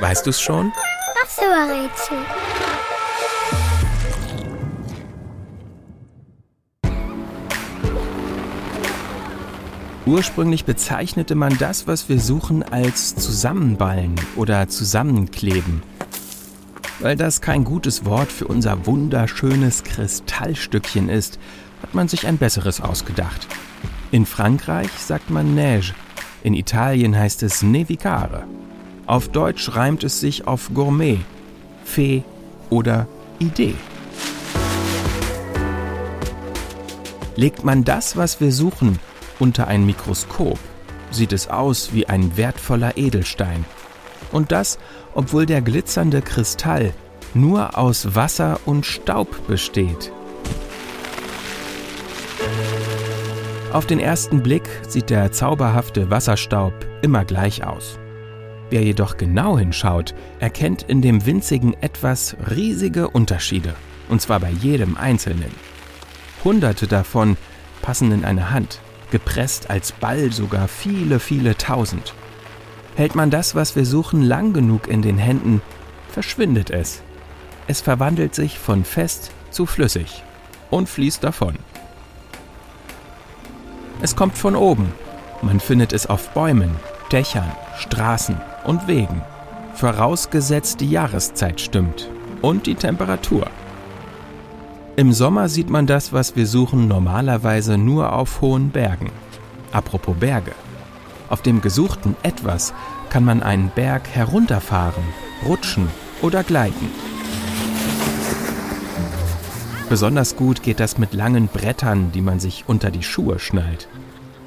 Weißt du es schon? Das ist ein Rätsel. Ursprünglich bezeichnete man das, was wir suchen, als zusammenballen oder zusammenkleben. Weil das kein gutes Wort für unser wunderschönes Kristallstückchen ist, hat man sich ein besseres ausgedacht. In Frankreich sagt man Neige, in Italien heißt es Nevicare. Auf Deutsch reimt es sich auf Gourmet, Fee oder Idee. Legt man das, was wir suchen, unter ein Mikroskop, sieht es aus wie ein wertvoller Edelstein. Und das, obwohl der glitzernde Kristall nur aus Wasser und Staub besteht. Auf den ersten Blick sieht der zauberhafte Wasserstaub immer gleich aus. Wer jedoch genau hinschaut, erkennt in dem winzigen Etwas riesige Unterschiede, und zwar bei jedem einzelnen. Hunderte davon passen in eine Hand. Gepresst als Ball sogar viele, viele Tausend. Hält man das, was wir suchen, lang genug in den Händen, verschwindet es. Es verwandelt sich von fest zu flüssig und fließt davon. Es kommt von oben. Man findet es auf Bäumen, Dächern, Straßen und Wegen. Vorausgesetzt die Jahreszeit stimmt und die Temperatur. Im Sommer sieht man das, was wir suchen, normalerweise nur auf hohen Bergen. Apropos Berge. Auf dem gesuchten Etwas kann man einen Berg herunterfahren, rutschen oder gleiten. Besonders gut geht das mit langen Brettern, die man sich unter die Schuhe schnallt.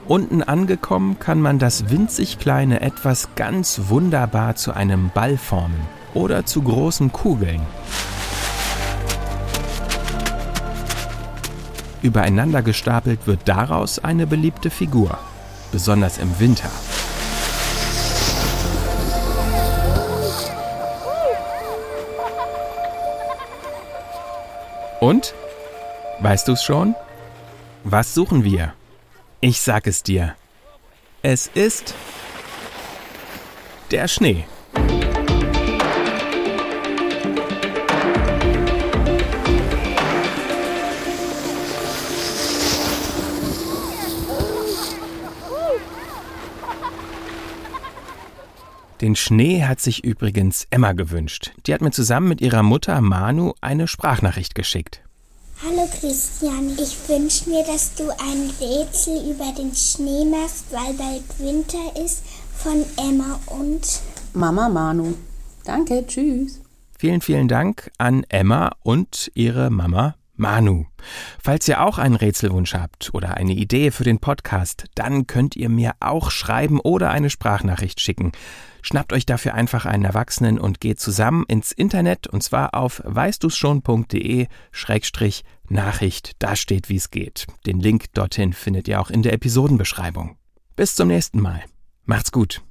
Unten angekommen kann man das winzig kleine Etwas ganz wunderbar zu einem Ball formen oder zu großen Kugeln. Übereinander gestapelt wird daraus eine beliebte Figur, besonders im Winter. Und? Weißt du's schon? Was suchen wir? Ich sag es dir. Es ist der Schnee. Den Schnee hat sich übrigens Emma gewünscht. Die hat mir zusammen mit ihrer Mutter Manu eine Sprachnachricht geschickt. Hallo Christian, ich wünsche mir, dass du ein Rätsel über den Schnee machst, weil bald Winter ist, von Emma und Mama Manu. Danke, tschüss. Vielen, vielen Dank an Emma und ihre Mama Manu. Falls ihr auch einen Rätselwunsch habt oder eine Idee für den Podcast, dann könnt ihr mir auch schreiben oder eine Sprachnachricht schicken. Schnappt euch dafür einfach einen Erwachsenen und geht zusammen ins Internet, und zwar auf weißdusschon.de/Nachricht. Da steht, wie es geht. Den Link dorthin findet ihr auch in der Episodenbeschreibung. Bis zum nächsten Mal. Macht's gut.